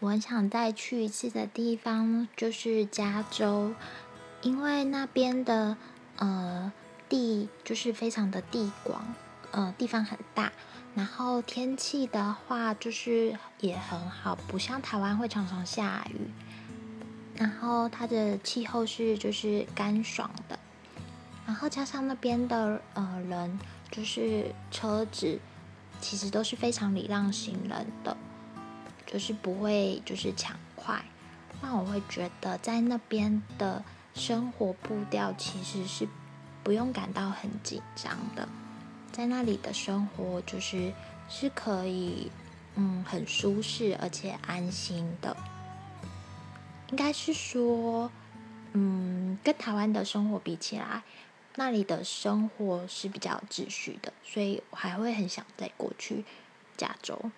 我很想再去一次的地方就是加州，因为那边的地就是非常的地广，地方很大，然后天气的话就是也很好，不像台湾会常常下雨，然后它的气候是就是干爽的，然后加上那边的人就是车子其实都是非常礼让行人的，就是不会就是抢快，那我会觉得在那边的生活步调其实是不用感到很紧张的，在那里的生活就是可以很舒适而且安心的，应该是说跟台湾的生活比起来，那里的生活是比较秩序的，所以我还会很想再过去加州。